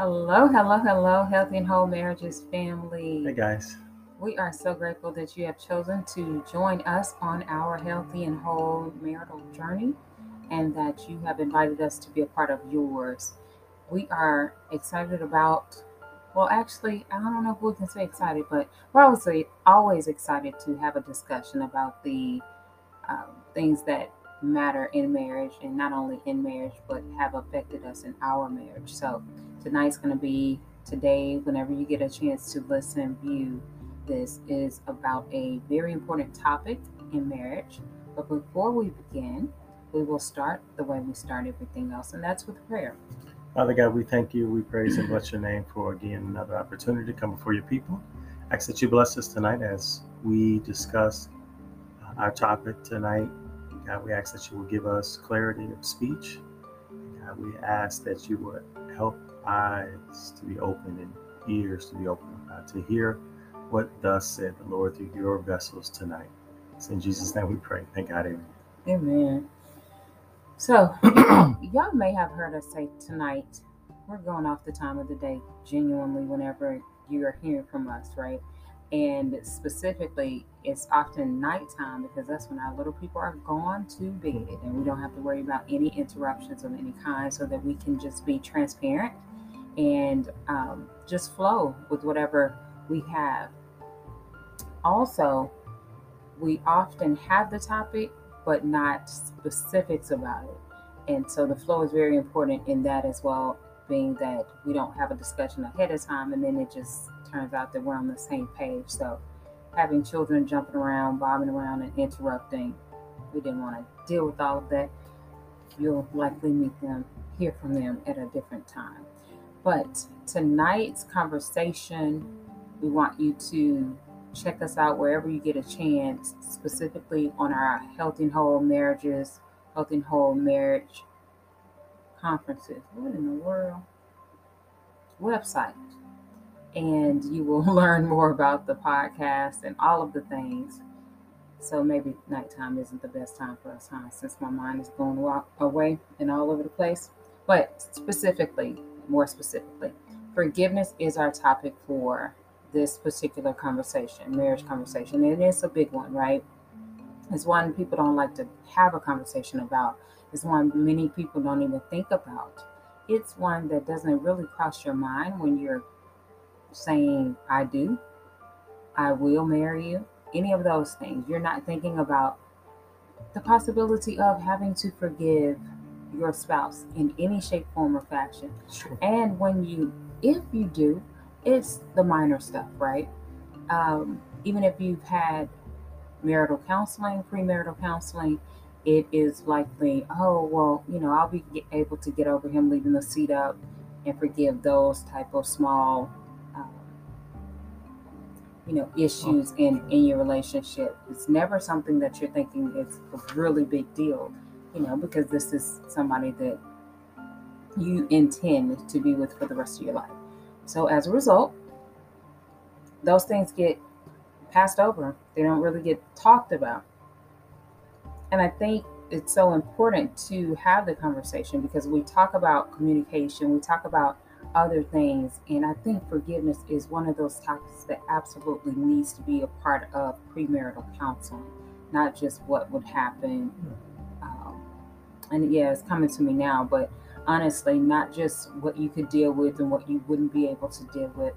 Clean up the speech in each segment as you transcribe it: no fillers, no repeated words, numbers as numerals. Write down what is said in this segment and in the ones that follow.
Hello, Healthy and Whole Marriages family. Hey guys. We are so grateful that you have chosen to join us on our Healthy and Whole marital journey and that you have invited us to be a part of yours. We are excited about, well, actually, I don't know if we can say excited, but we're always excited to have a discussion about the things that matter in marriage, and not only in marriage, but have affected us in our marriage. So tonight's going to be today, whenever you get a chance to listen, view. This is about a very important topic in marriage. But before we begin, we will start the way we start everything else, and that's with prayer. Father God, we thank you, we praise and bless your name for, again, another opportunity to come before your people. I ask that you bless us tonight as we discuss our topic tonight. God, we ask that you will give us clarity of speech. God, we ask that you would help eyes to be open and ears to be open, God, to hear what thus said the Lord through your vessels tonight. It's in Jesus' name we pray. Thank God, amen. Amen. So, y'all may have heard us say tonight, we're going off the time of the day genuinely whenever you are hearing from us, right? And specifically, it's often nighttime because that's when our little people are gone to bed and we don't have to worry about any interruptions of any kind, so that we can just be transparent and just flow with whatever we have. Also, we often have the topic, but not specifics about it. And so the flow is very important in that as well, being that we don't have a discussion ahead of time and then it just turns out that we're on the same page. So having children jumping around, bobbing around, and interrupting, we didn't want to deal with all of that. You'll likely hear from them at a different time. But tonight's conversation, we want you to check us out wherever you get a chance, specifically on our Healthy and Whole Marriages, Healthy and Whole Marriage Conferences. What in the world? Website. And you will learn more about the podcast and all of the things. So maybe nighttime isn't the best time for us, huh? Since my mind is going away and all over the place. But more specifically, forgiveness is our topic for this particular conversation, marriage conversation. And it's a big one, right? It's one people don't like to have a conversation about. It's one many people don't even think about. It's one that doesn't really cross your mind when you're saying, I do, I will marry you, any of those things. You're not thinking about the possibility of having to forgive your spouse in any shape, form, or fashion. Sure. And if you do, it's the minor stuff, right? Even if you've had marital counseling, premarital counseling, it is likely, I'll be able to get over him leaving the seat up and forgive those type of small, issues in your relationship. It's never something that you're thinking is a really big deal, because this is somebody that you intend to be with for the rest of your life. So as a result, those things get passed over. They don't really get talked about. And I think it's so important to have the conversation because we talk about communication, we talk about other things, and I think forgiveness is one of those topics that absolutely needs to be a part of premarital counseling, not just what would happen. And yeah, it's coming to me now, but honestly, not just what you could deal with and what you wouldn't be able to deal with.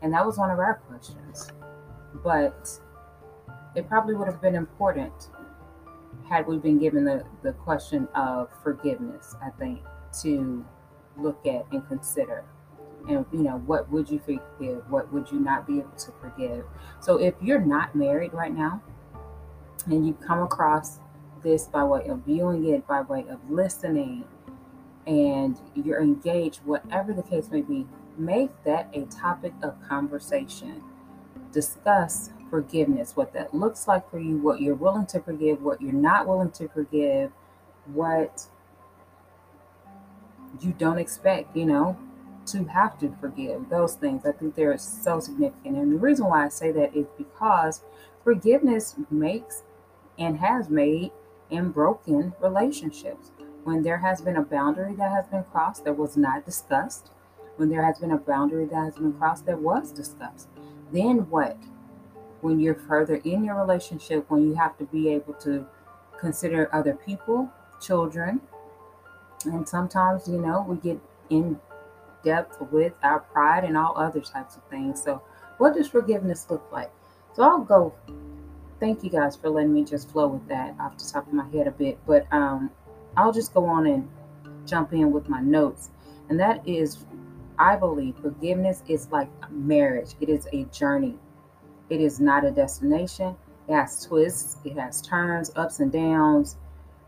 And that was one of our questions. But it probably would have been important had we been given the question of forgiveness, I think, to look at and consider. And, what would you forgive? What would you not be able to forgive? So if you're not married right now and you come across this by way of viewing it, by way of listening, and you're engaged, whatever the case may be, make that a topic of conversation. Discuss forgiveness, what that looks like for you, what you're willing to forgive, what you're not willing to forgive, what you don't expect, to have to forgive. Those things, I think they're so significant. And the reason why I say that is because forgiveness makes and has made and broken relationships. When there has been a boundary that has been crossed that was not discussed, when there has been a boundary that has been crossed that was discussed. Then what? When you're further in your relationship, when you have to be able to consider other people, children, and sometimes, you know, we get in depth with our pride and all other types of things. So what does forgiveness look like? So I'll go. Thank you guys for letting me just flow with that off the top of my head a bit. But I'll just go on and jump in with my notes. And that is, I believe forgiveness is like marriage. It is a journey. It is not a destination. It has twists. It has turns, ups and downs,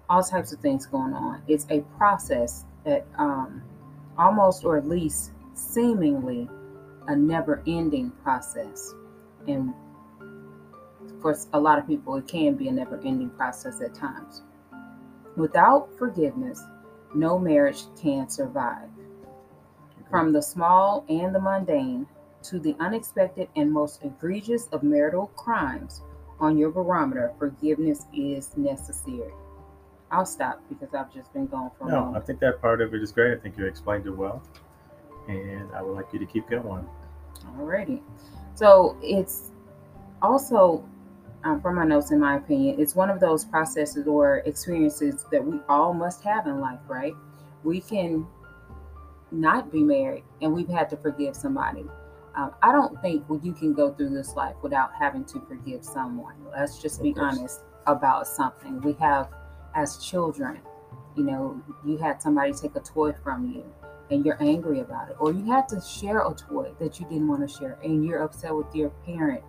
all types of things going on. It's a process that almost, or at least seemingly, a never-ending process. And for a lot of people, it can be a never-ending process at times. Without forgiveness, no marriage can survive. From the small and the mundane to the unexpected and most egregious of marital crimes on your barometer, forgiveness is necessary. I'll stop because I've just been going for a moment. No, I think that part of it is great. I think you explained it well. And I would like you to keep going. Alrighty. So it's also, from my notes, in my opinion, it's one of those processes or experiences that we all must have in life, right? We can not be married and we've had to forgive somebody. I don't think you can go through this life without having to forgive someone. Let's just be honest about something. We have, as children, you know, you had somebody take a toy from you and you're angry about it, or you had to share a toy that you didn't want to share and you're upset with your parent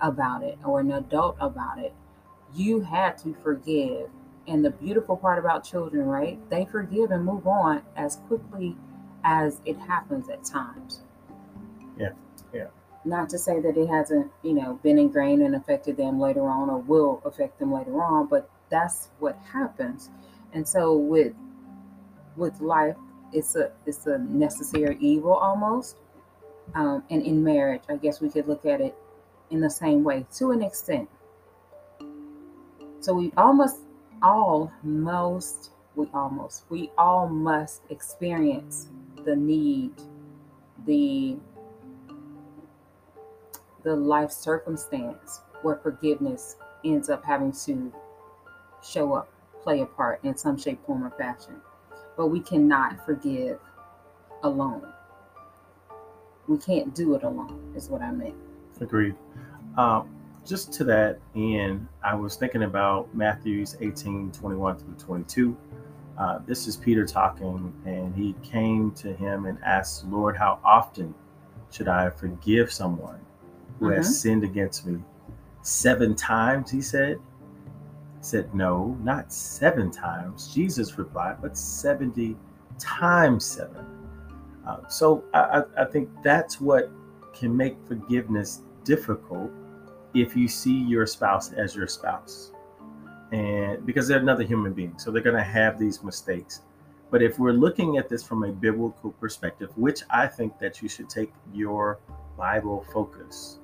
about it or an adult about it. You had to forgive. And the beautiful part about children, right? They forgive and move on as quickly as it happens at times. Yeah. Not to say that it hasn't, you know, been ingrained and affected them later on or will affect them later on, but that's what happens. And so with life, it's a necessary evil almost. And in marriage, I guess we could look at it in the same way to an extent. So we all must experience the need, the life circumstance where forgiveness ends up having to show up, play a part in some shape, form, or fashion. But we cannot forgive alone. We can't do it alone, is what I meant. Agreed. Just to that end, I was thinking about Matthew 18:21-22. This is Peter talking, and he came to him and asked, Lord, how often should I forgive someone who has sinned against me? 7 times, he said. He said, no, not 7 times. Jesus replied, but 70 times 7. So I think that's what can make forgiveness difficult, if you see your spouse as your spouse, and because they're another human being, so they're going to have these mistakes. But if we're looking at this from a biblical perspective, which I think that you should take your Bible focus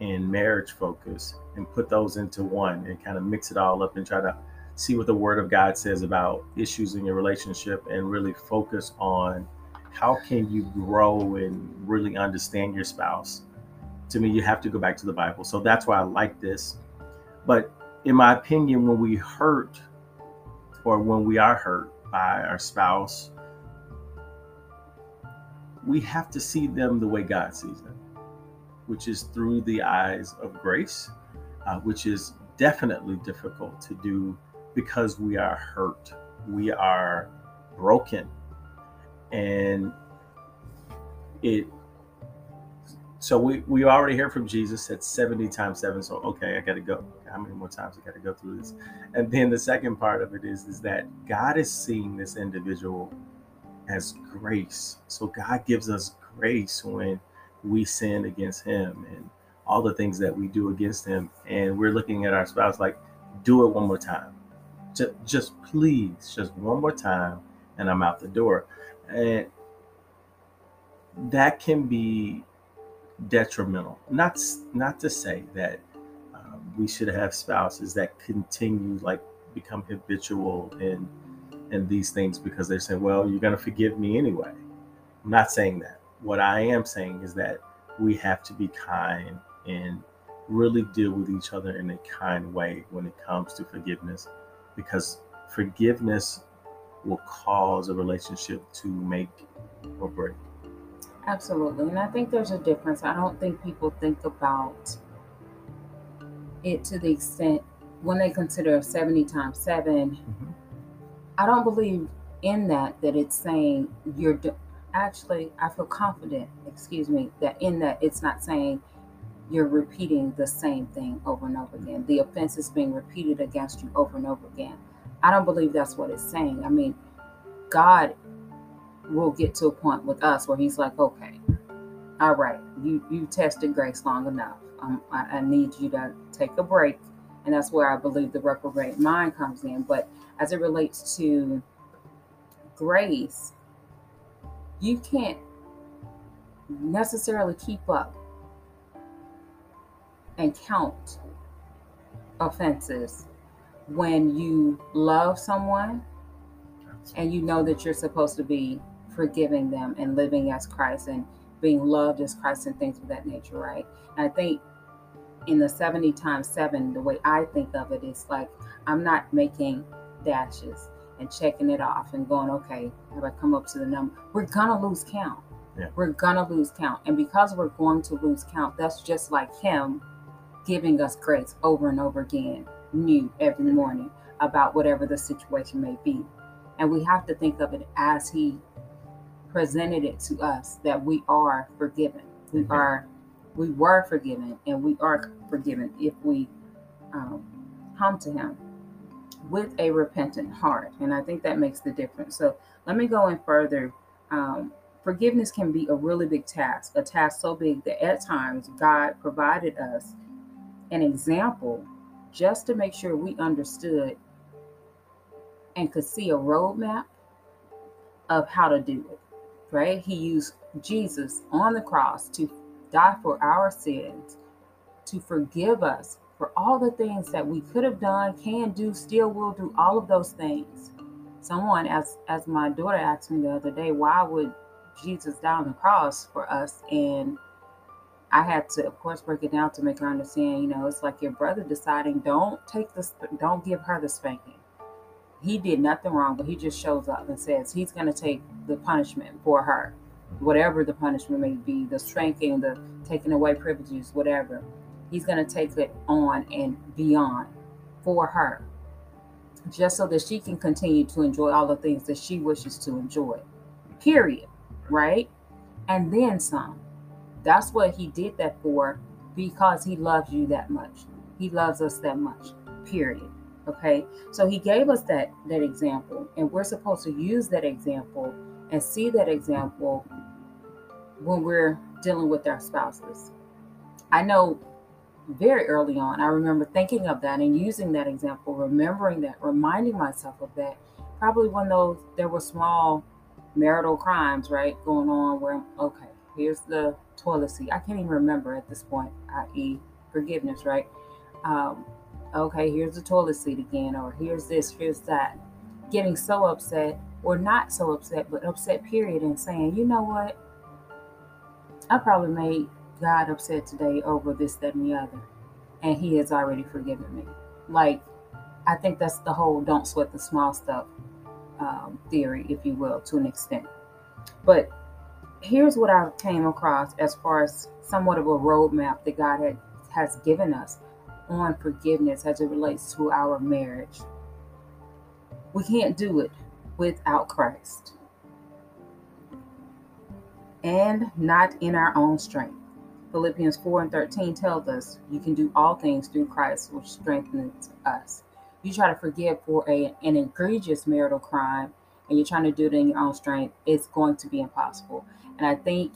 and marriage focus and put those into one and kind of mix it all up and try to see what the Word of God says about issues in your relationship, and really focus on how can you grow and really understand your spouse. To me, you have to go back to the Bible. So that's why I like this. But in my opinion, when we hurt, or when we are hurt by our spouse, we have to see them the way God sees them, which is through the eyes of grace, which is definitely difficult to do because we are hurt. We are broken. And so we already heard from Jesus at 70 times 7. So, okay, I got to go. How many more times I got to go through this? And then the second part of it is that God is seeing this individual as grace. So God gives us grace when we sin against him and all the things that we do against him. And we're looking at our spouse like, do it one more time. Just please, just one more time, and I'm out the door. And that can be detrimental. Not to say that we should have spouses that continue, like, become habitual in these things because they say, well, you're going to forgive me anyway. I'm not saying that. what I am saying is that we have to be kind and really deal with each other in a kind way when it comes to forgiveness, because forgiveness will cause a relationship to make or break. Absolutely. And I think there's a difference. I don't think people think about it to the extent when they consider 70 times 7. Mm-hmm. I don't believe in that it's saying you're actually, I feel confident, that in that it's not saying you're repeating the same thing over and over again. The offense is being repeated against you over and over again. I don't believe that's what it's saying. I mean, God will get to a point with us where he's like, okay, all right, you tested grace long enough. I need you to take a break. And that's where I believe the reprobate mind comes in. But as it relates to grace, you can't necessarily keep up and count offenses when you love someone and you know that you're supposed to be forgiving them and living as Christ and being loved as Christ and things of that nature, right? And I think in the 70 times 7, the way I think of it is like, I'm not making dashes and checking it off and going, okay, have I come up to the number? We're going to lose count. Yeah. We're going to lose count. And because we're going to lose count, that's just like him giving us grace over and over again, new every morning about whatever the situation may be. And we have to think of it as he presented it to us, that we are forgiven. We mm-hmm. were forgiven, and we are forgiven if we come to him with a repentant heart. And I think that makes the difference. So let me go in further. Forgiveness can be a really big task, a task so big that at times God provided us an example just to make sure we understood and could see a roadmap of how to do it, right? He used Jesus on the cross to die for our sins, to forgive us for all the things that we could have done, can do, still will do, all of those things. Someone, as my daughter asked me the other day, why would Jesus die on the cross for us? And I had to, of course, break it down to make her understand, it's like your brother deciding don't give her the spanking. He did nothing wrong, but he just shows up and says he's going to take the punishment for her, whatever the punishment may be, the spanking, the taking away privileges, whatever. He's going to take it on and beyond for her, just so that she can continue to enjoy all the things that she wishes to enjoy, period, right? And then some. That's what he did that for, because he loves you that much. He loves us that much, period. Okay, so he gave us that example, and we're supposed to use that example and see that example when we're dealing with our spouses. I know very early on, I remember thinking of that and using that example, remembering that, reminding myself of that, probably when there were small marital crimes, right, going on where, okay, here's the toilet seat. I can't even remember at this point, i.e. forgiveness, right? Okay, here's the toilet seat again, or here's this, here's that. Getting so upset, or not so upset, but upset period, and saying, you know what? I probably made God upset today over this, that, and the other, and he has already forgiven me. Like, I think that's the whole don't sweat the small stuff theory, if you will, to an extent. But here's what I came across as far as somewhat of a roadmap that God has given us on forgiveness as it relates to our marriage. We can't do it without Christ, and not in our own strength. Philippians 4:13 tells us you can do all things through Christ, which strengthens us. You try to forgive for an egregious marital crime, and you're trying to do it in your own strength, it's going to be impossible. And I think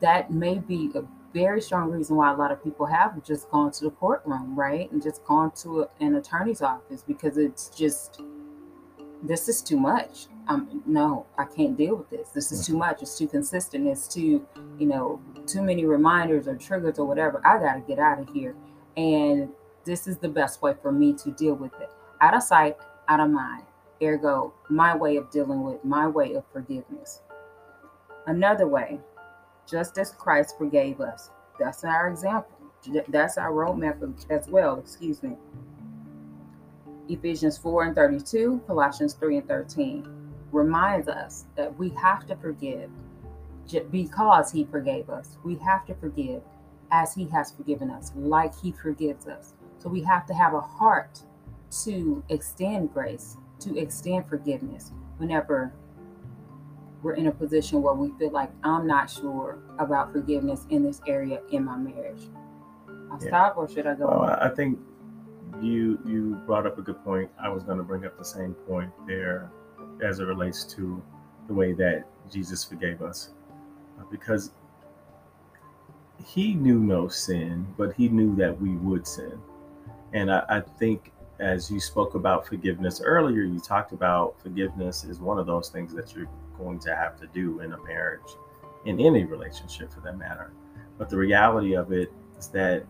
that may be a very strong reason why a lot of people have just gone to the courtroom, right? And just gone to an attorney's office, because it's just, this is too much. No, I can't deal with this. This is too much. It's too consistent. It's too, too many reminders or triggers or whatever. I got to get out of here. And this is the best way for me to deal with it. Out of sight, out of mind. Ergo, my way of dealing with, my way of forgiveness. Another way, just as Christ forgave us. That's our example. That's our roadmap as well, Ephesians 4:32, Colossians 3:13 reminds us that we have to forgive because he forgave us. We have to forgive as he has forgiven us, like he forgives us. So we have to have a heart to extend grace, to extend forgiveness whenever we're in a position where we feel like I'm not sure about forgiveness in this area in my marriage. Stop, or should I go on? I think you brought up a good point. I was going to bring up the same point there as it relates to the way that Jesus forgave us, because he knew no sin, but he knew that we would sin. And I think as you spoke about forgiveness earlier, you talked about forgiveness is one of those things that you're going to have to do in a marriage, in any relationship for that matter. But the reality of it is that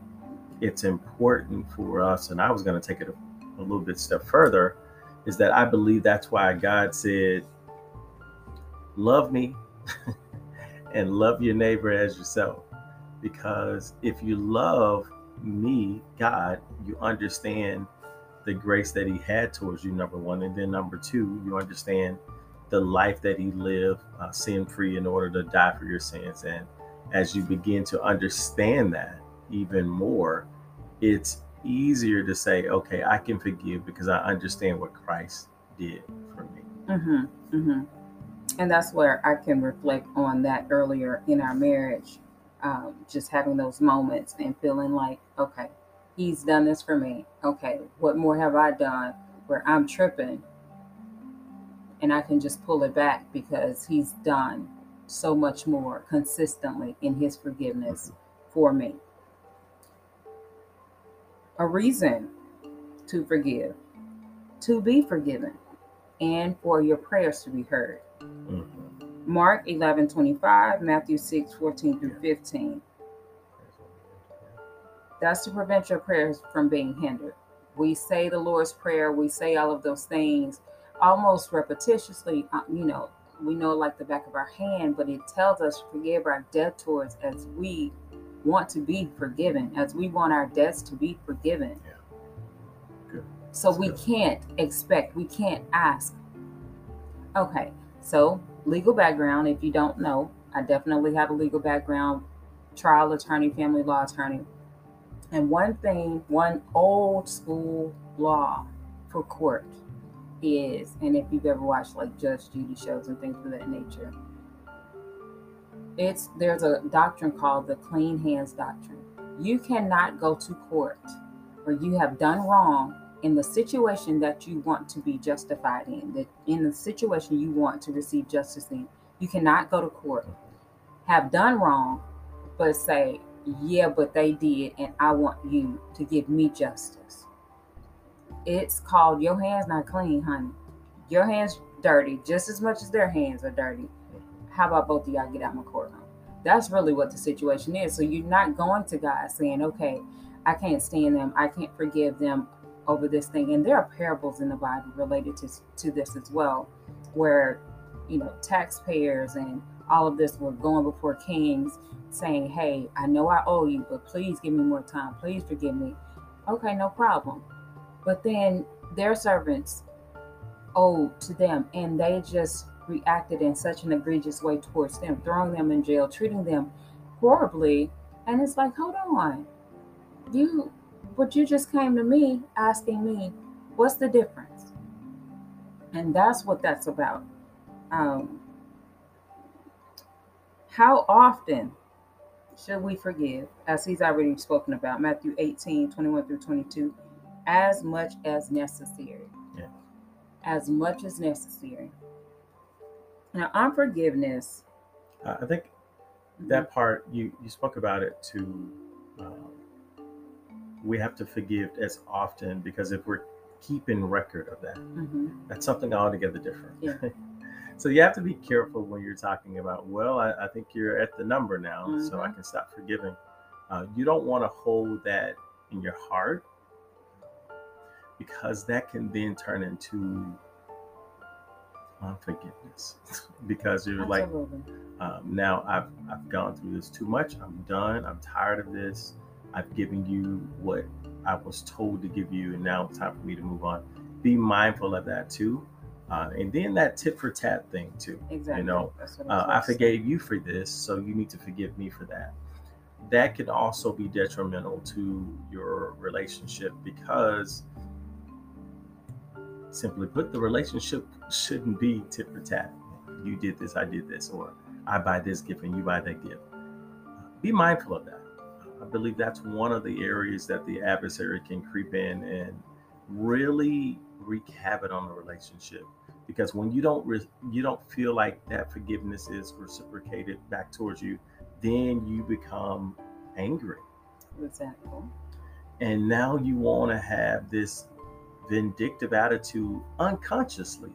it's important for us, and I was going to take it a little bit step further, is that I believe that's why God said, love me and love your neighbor as yourself. Because if you love me, God, you understand the grace that he had towards you, number one. And then number two, you understand the life that he lived sin-free in order to die for your sins. And as you begin to understand that even more, it's easier to say, okay, I can forgive because I understand what Christ did for me. Mm-hmm, mm-hmm. And that's where I can reflect on that earlier in our marriage, just having those moments and feeling like, okay, he's done this for me. Okay, what more have I done where I'm tripping? And I can just pull it back because he's done so much more consistently in his forgiveness for me. A reason to forgive, to be forgiven, and for your prayers to be heard. Mm-hmm. Mark 11:25, Matthew 6:14-15. That's to prevent your prayers from being hindered. We say the Lord's Prayer, we say all of those things almost repetitiously, we know like the back of our hand, but it tells us to forgive our debtors as we want to be forgiven, as we want our debts to be forgiven. Yeah. Good. So that's good. We can't ask. Okay, so legal background, if you don't know, I definitely have a legal background, trial attorney, family law attorney. And one old school law for court is, and if you've ever watched like Judge Judy shows and things of that nature, there's a doctrine called the clean hands doctrine. You cannot go to court or you have done wrong in the situation that you want to be justified in, that in the situation you want to receive justice in. You cannot go to court, have done wrong, but say, yeah, but they did, and I want you to give me justice. It's called your hands not clean, honey. Your hands dirty just as much as their hands are dirty. How about both of y'all get out my courtroom? That's really what the situation is. So you're not going to God saying, okay, I can't stand them. I can't forgive them over this thing. And there are parables in the Bible related to this as well, where, taxpayers and all of this were going before kings saying, hey, I know I owe you, but please give me more time. Please forgive me. Okay, no problem. But then their servants owed to them, and they just reacted in such an egregious way towards them, throwing them in jail, treating them horribly. And it's like, hold on, you just came to me asking me, what's the difference? And that's what that's about. How often should we forgive? As he's already spoken about, Matthew 18:21-22. As much as necessary. Yeah. As much as necessary. Now, unforgiveness. I think that part, you spoke about it too. We have to forgive as often, because if we're keeping record of that, that's something altogether different. Yeah. So you have to be careful when you're talking about, well, I think you're at the number now, so I can stop forgiving. You don't want to hold that in your heart, because that can then turn into unforgiveness, because you're Absolutely. Like, now I've gone through this too much. I'm done. I'm tired of this. I've given you what I was told to give you, and now it's time for me to move on. Be mindful of that too. And then that tit for tat thing too. Exactly. You know, I forgave you for this, so you need to forgive me for that. That can also be detrimental to your relationship, because simply put, the relationship shouldn't be tit for tat. You did this, I did this, or I buy this gift and you buy that gift. Be mindful of that. I believe that's one of the areas that the adversary can creep in and really wreak havoc on the relationship, because when you don't feel like that forgiveness is reciprocated back towards you, then you become angry. Resentful. And now you want to have this vindictive attitude unconsciously,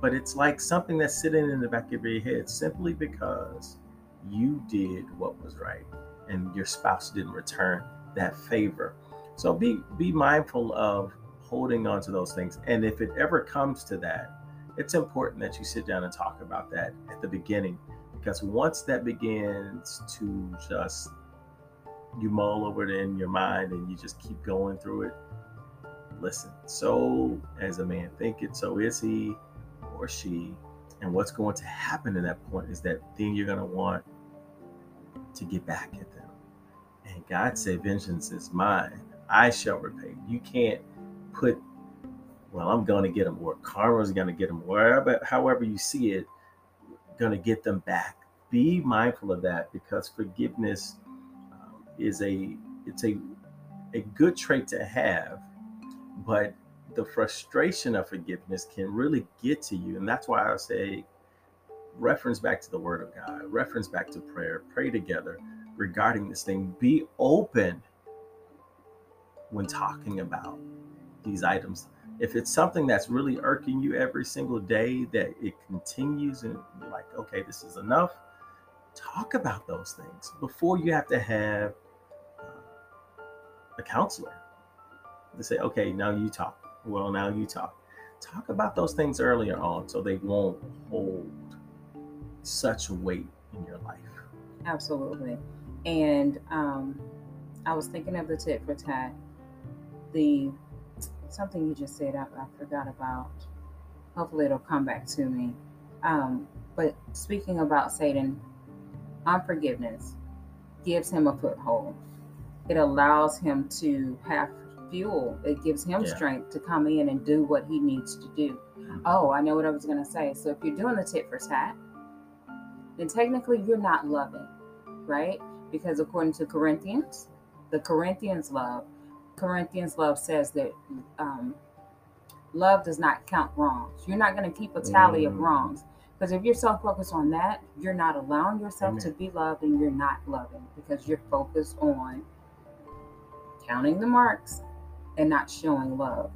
but it's like something that's sitting in the back of your head simply because you did what was right and your spouse didn't return that favor. So be mindful of holding on to those things. And if it ever comes to that, it's important that you sit down and talk about that at the beginning, because once that begins to just, you mull over it in your mind and you just keep going through it. Listen, so as a man thinketh, so is he or she. And what's going to happen at that point is that then you're going to want to get back at them. And God said, vengeance is mine, I shall repay. You can't put, well, I'm going to get them, or karma's going to get them, wherever, however you see it, going to get them back. Be mindful of that, because forgiveness is a good trait to have, but the frustration of forgiveness can really get to you. And that's why I say, reference back to the Word of God, reference back to prayer, pray together regarding this thing. Be open when talking about these items. If it's something that's really irking you every single day, that it continues and you're like, okay, this is enough, talk about those things before you have to have a counselor to say, okay, now you talk. Well, now you talk. Talk about those things earlier on so they won't hold such weight in your life. Absolutely. And I was thinking of the tit for tat, the something you just said I forgot about. Hopefully it'll come back to me. But speaking about Satan, unforgiveness gives him a foothold. It allows him to have fuel. It gives him strength to come in and do what he needs to do. Oh, I know what I was going to say. So if you're doing the tit for tat, then technically you're not loving, right? Because according to Corinthians, the Corinthians love says that love does not count wrongs. You're not going to keep a tally of wrongs, because if you're so focused on that, you're not allowing yourself to be loved, and you're not loving because you're focused on counting the marks and not showing love.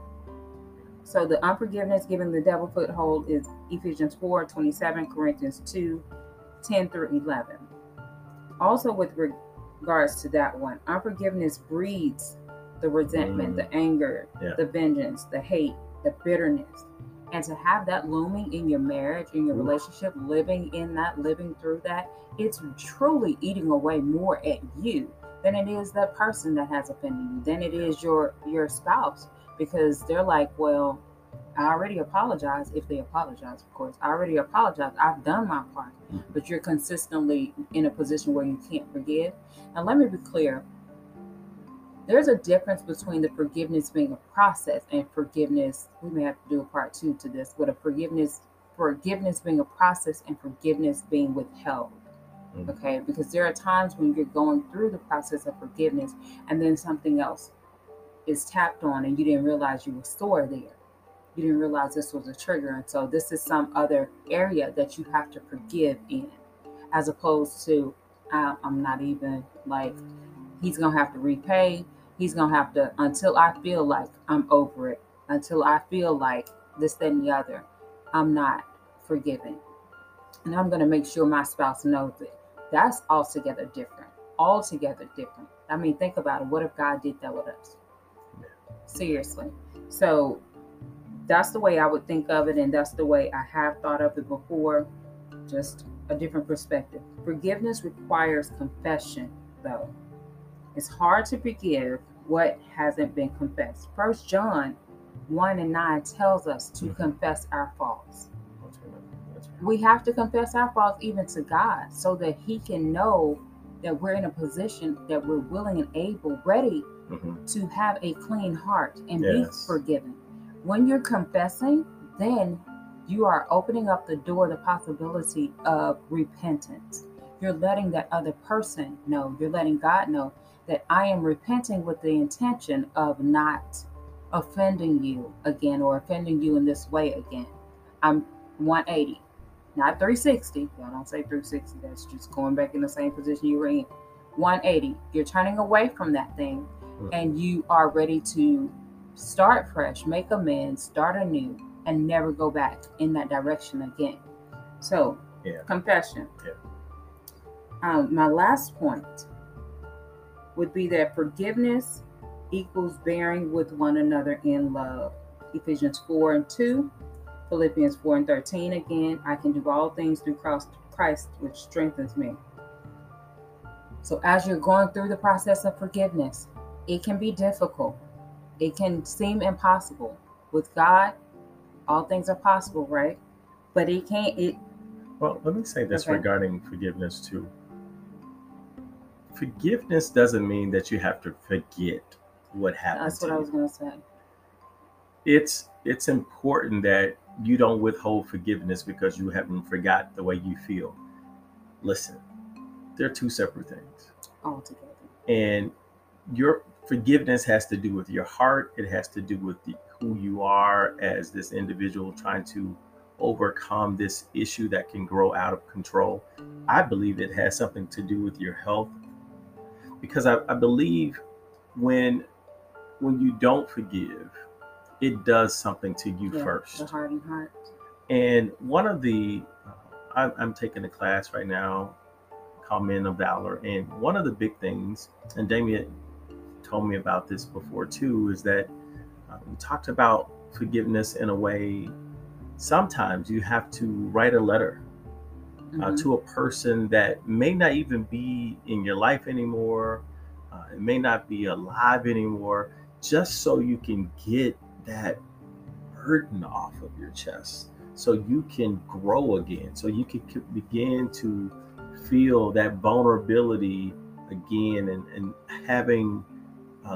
So the unforgiveness giving the devil foothold is Ephesians 4:27, Corinthians 2:10-11. Also with regards to that one, unforgiveness breeds the resentment, the anger, the vengeance, the hate, the bitterness. And to have that looming in your marriage, in your relationship, living in that, living through that, it's truly eating away more at you than it is that person that has offended you, than it is your spouse. Because they're like, well, I already apologized. If they apologize, of course, I already apologized. I've done my part. But you're consistently in a position where you can't forgive. Now, let me be clear. There's a difference between the forgiveness being a process and forgiveness. We may have to do a part two to this, with a forgiveness being a process and forgiveness being withheld. Okay, because there are times when you're going through the process of forgiveness and then something else is tapped on and you didn't realize you were stored there. You didn't realize this was a trigger. And so this is some other area that you have to forgive in, as opposed to, I'm not even like, he's going to have to repay. He's going to have to, until I feel like I'm over it, until I feel like this, that, and the other, I'm not forgiving. And I'm going to make sure my spouse knows it. That's altogether different. Altogether different. I mean, think about it. What if God did that with us? Seriously. So that's the way I would think of it, and that's the way I have thought of it before, just a different perspective. Forgiveness requires confession, though. It's hard to forgive what hasn't been confessed. 1 John 1:9 tells us to confess our faults. We have to confess our faults even to God so that he can know that we're in a position that we're willing and able, ready to have a clean heart and be forgiven. When you're confessing, then you are opening up the door, the possibility of repentance. You're letting that other person know, you're letting God know that I am repenting with the intention of not offending you again or offending you in this way again. I'm 180, not 360. Y'all don't say 360. That's just going back in the same position you were in. 180. You're turning away from that thing and you are ready to start fresh, make amends, start anew, and never go back in that direction again. So, confession. Yeah. My last point would be that forgiveness equals bearing with one another in love. Ephesians 4:2, Philippians 4:13 again. I can do all things through Christ, which strengthens me. So as you're going through the process of forgiveness, it can be difficult. It can seem impossible. With God, all things are possible, right? But it can't. Well, let me say this regarding forgiveness too. Forgiveness doesn't mean that you have to forget what happened. That's what I was going to say. It's important that you don't withhold forgiveness because you haven't forgot the way you feel. Listen, they're two separate things altogether. And your forgiveness has to do with your heart. It has to do with who you are as this individual trying to overcome this issue that can grow out of control. I believe it has something to do with your health. Because I believe when you don't forgive, it does something to you first. The hardened heart. And one of the, I'm taking a class right now called Men of Valor. And one of the big things, and Damien told me about this before too, is that we talked about forgiveness in a way. Sometimes you have to write a letter to a person that may not even be in your life anymore. It may not be alive anymore, just so you can get that burden off of your chest, so you can grow again, so you can begin to feel that vulnerability again, and having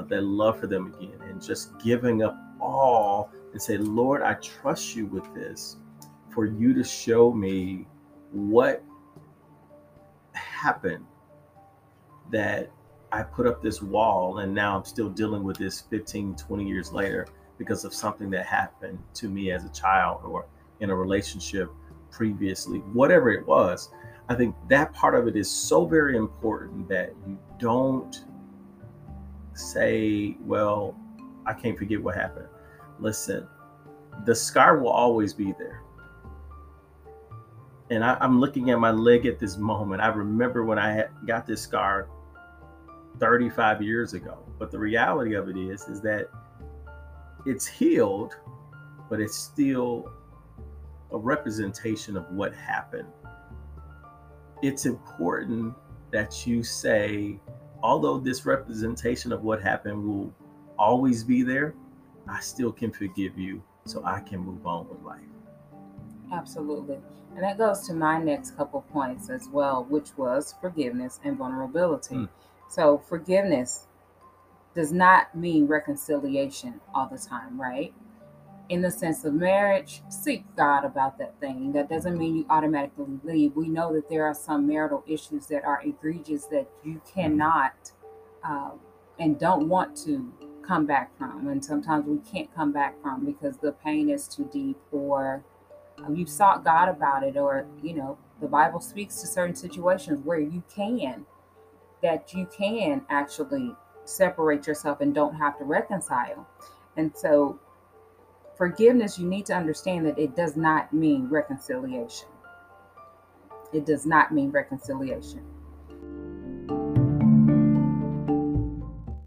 that love for them again, and just giving up all and say, Lord, I trust you with this, for you to show me what happened that I put up this wall, and now I'm still dealing with this 15, 20 years later because of something that happened to me as a child or in a relationship previously, whatever it was. I think that part of it is so very important, that you don't say, well, I can't forget what happened. Listen, the scar will always be there. And I'm looking at my leg at this moment. I remember when I got this scar 35 years ago. But the reality of it is that it's healed, but it's still a representation of what happened. It's important that you say, although this representation of what happened will always be there, I still can forgive you so I can move on with life. Absolutely. And that goes to my next couple points as well, which was forgiveness and vulnerability. So forgiveness does not mean reconciliation all the time, right? In the sense of marriage, seek God about that thing. That doesn't mean you automatically leave. We know that there are some marital issues that are egregious that you cannot and don't want to come back from, and sometimes we can't come back from because the pain is too deep, or you've sought God about it, or the Bible speaks to certain situations where you can actually separate yourself and don't have to reconcile. And so forgiveness, you need to understand that it does not mean reconciliation.